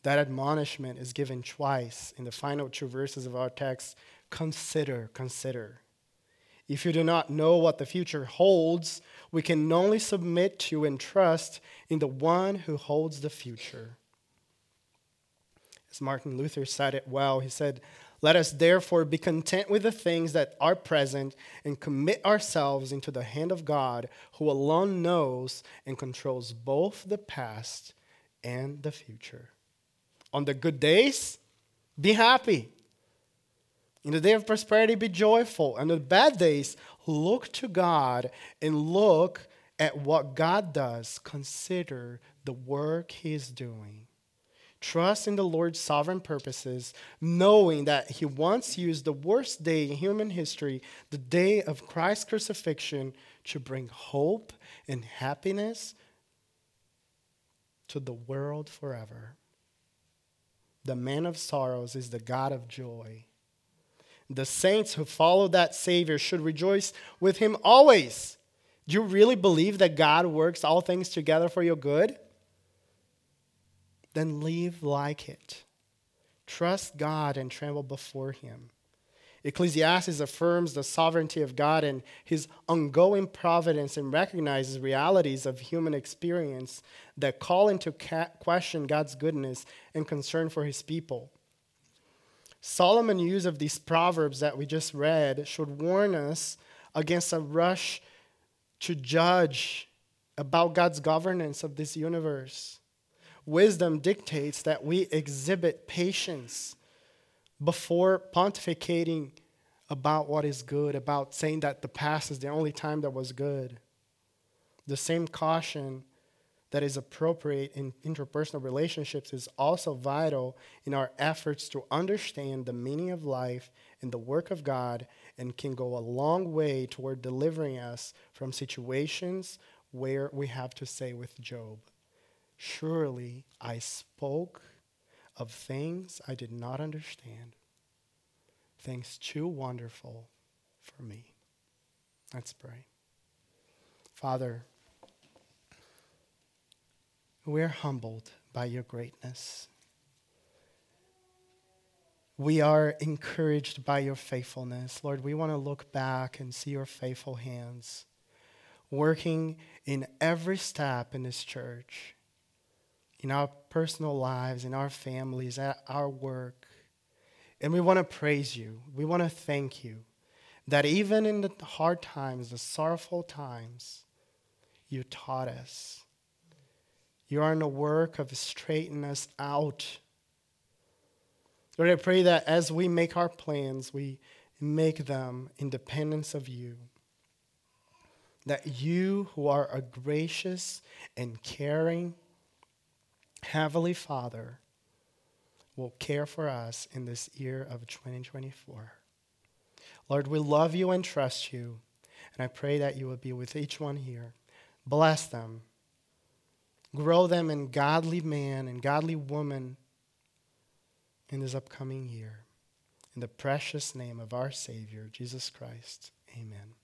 That admonishment is given twice in the final two verses of our text. Consider, consider. If you do not know what the future holds, we can only submit to and trust in the one who holds the future. As Martin Luther said it well, he said, "Let us therefore be content with the things that are present and commit ourselves into the hand of God, who alone knows and controls both the past and the future. On the good days, be happy. In the day of prosperity, be joyful. And on the bad days, look to God and look at what God does. Consider the work he is doing. Trust in the Lord's sovereign purposes, knowing that he once used the worst day in human history, the day of Christ's crucifixion, to bring hope and happiness to the world forever. The man of sorrows is the God of joy. The saints who follow that Savior should rejoice with him always. Do you really believe that God works all things together for your good? Then live like it. Trust God and tremble before him. Ecclesiastes affirms the sovereignty of God and his ongoing providence and recognizes realities of human experience that call into question God's goodness and concern for his people. Solomon's use of these proverbs that we just read should warn us against a rush to judge about God's governance of this universe. Wisdom dictates that we exhibit patience before pontificating about what is good, about saying that the past is the only time that was good. The same caution that is appropriate in interpersonal relationships is also vital in our efforts to understand the meaning of life and the work of God, and can go a long way toward delivering us from situations where we have to say with Job, "Surely I spoke of things I did not understand, things too wonderful for me." Let's pray. Father, we're humbled by your greatness. We are encouraged by your faithfulness. Lord, we want to look back and see your faithful hands working in every step in this church, in our personal lives, in our families, at our work. And we want to praise you. We want to thank you that even in the hard times, the sorrowful times, you taught us. You are in the work of straightening us out. Lord, I pray that as we make our plans, we make them in dependence of you. That you, who are a gracious and caring Heavenly Father, will care for us in this year of 2024. Lord, we love you and trust you, and I pray that you will be with each one here. Bless them. Grow them in godly man and godly woman in this upcoming year. In the precious name of our Savior, Jesus Christ, amen.